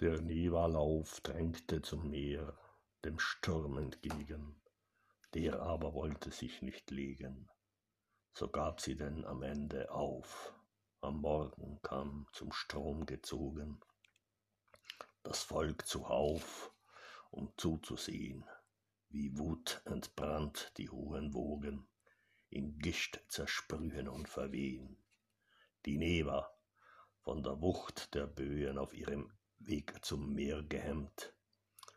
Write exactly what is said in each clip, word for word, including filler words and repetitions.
Der Neverlauf drängte zum Meer, dem Sturm entgegen, der aber wollte sich nicht legen. So gab sie denn am Ende auf, am Morgen kam zum Strom gezogen das Volk zuhauf, um zuzusehen, wie wutentbrannt die hohen Wogen in Gischt zersprühen und verwehen. Die Neber, von der Wucht der Böen auf ihrem Weg zum Meer gehemmt,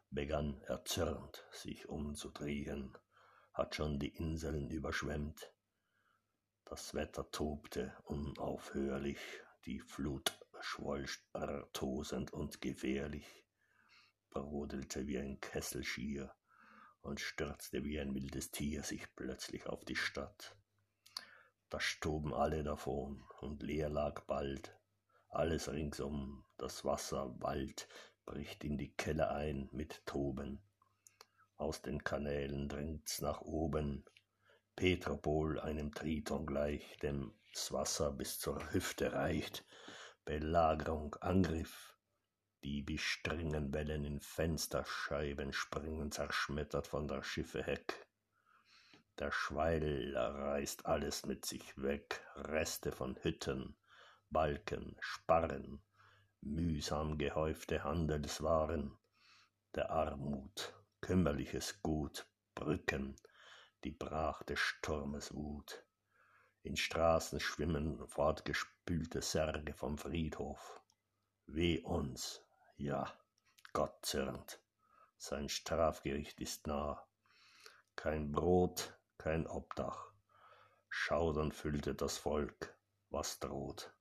begann erzürnt sich umzudrehen, hat schon die Inseln überschwemmt. Das Wetter tobte unaufhörlich, die Flut schwoll tosend und gefährlich, brodelte wie ein Kessel schier und stürzte wie ein wildes Tier sich plötzlich auf die Stadt. Da stoben alle davon und leer lag bald alles ringsum, das Wasser wallt, bricht in die Keller ein mit Toben. Aus den Kanälen dringt's nach oben, Petropol einem Triton gleich, dem das Wasser bis zur Hüfte reicht. Belagerung, Angriff, die bestringen Wellen in Fensterscheiben springen, zerschmettert von der Schiffe Heck. Der Schweil reißt alles mit sich weg, Reste von Hütten, Balken, Sparren, mühsam gehäufte Handelswaren, der Armut, kümmerliches Gut, Brücken, die Brach des Sturmes Wut. In Straßen schwimmen fortgespülte Särge vom Friedhof. Weh uns, ja, Gott zürnt, sein Strafgericht ist nah. Kein Brot, kein Obdach, Schaudern füllte das Volk, was droht.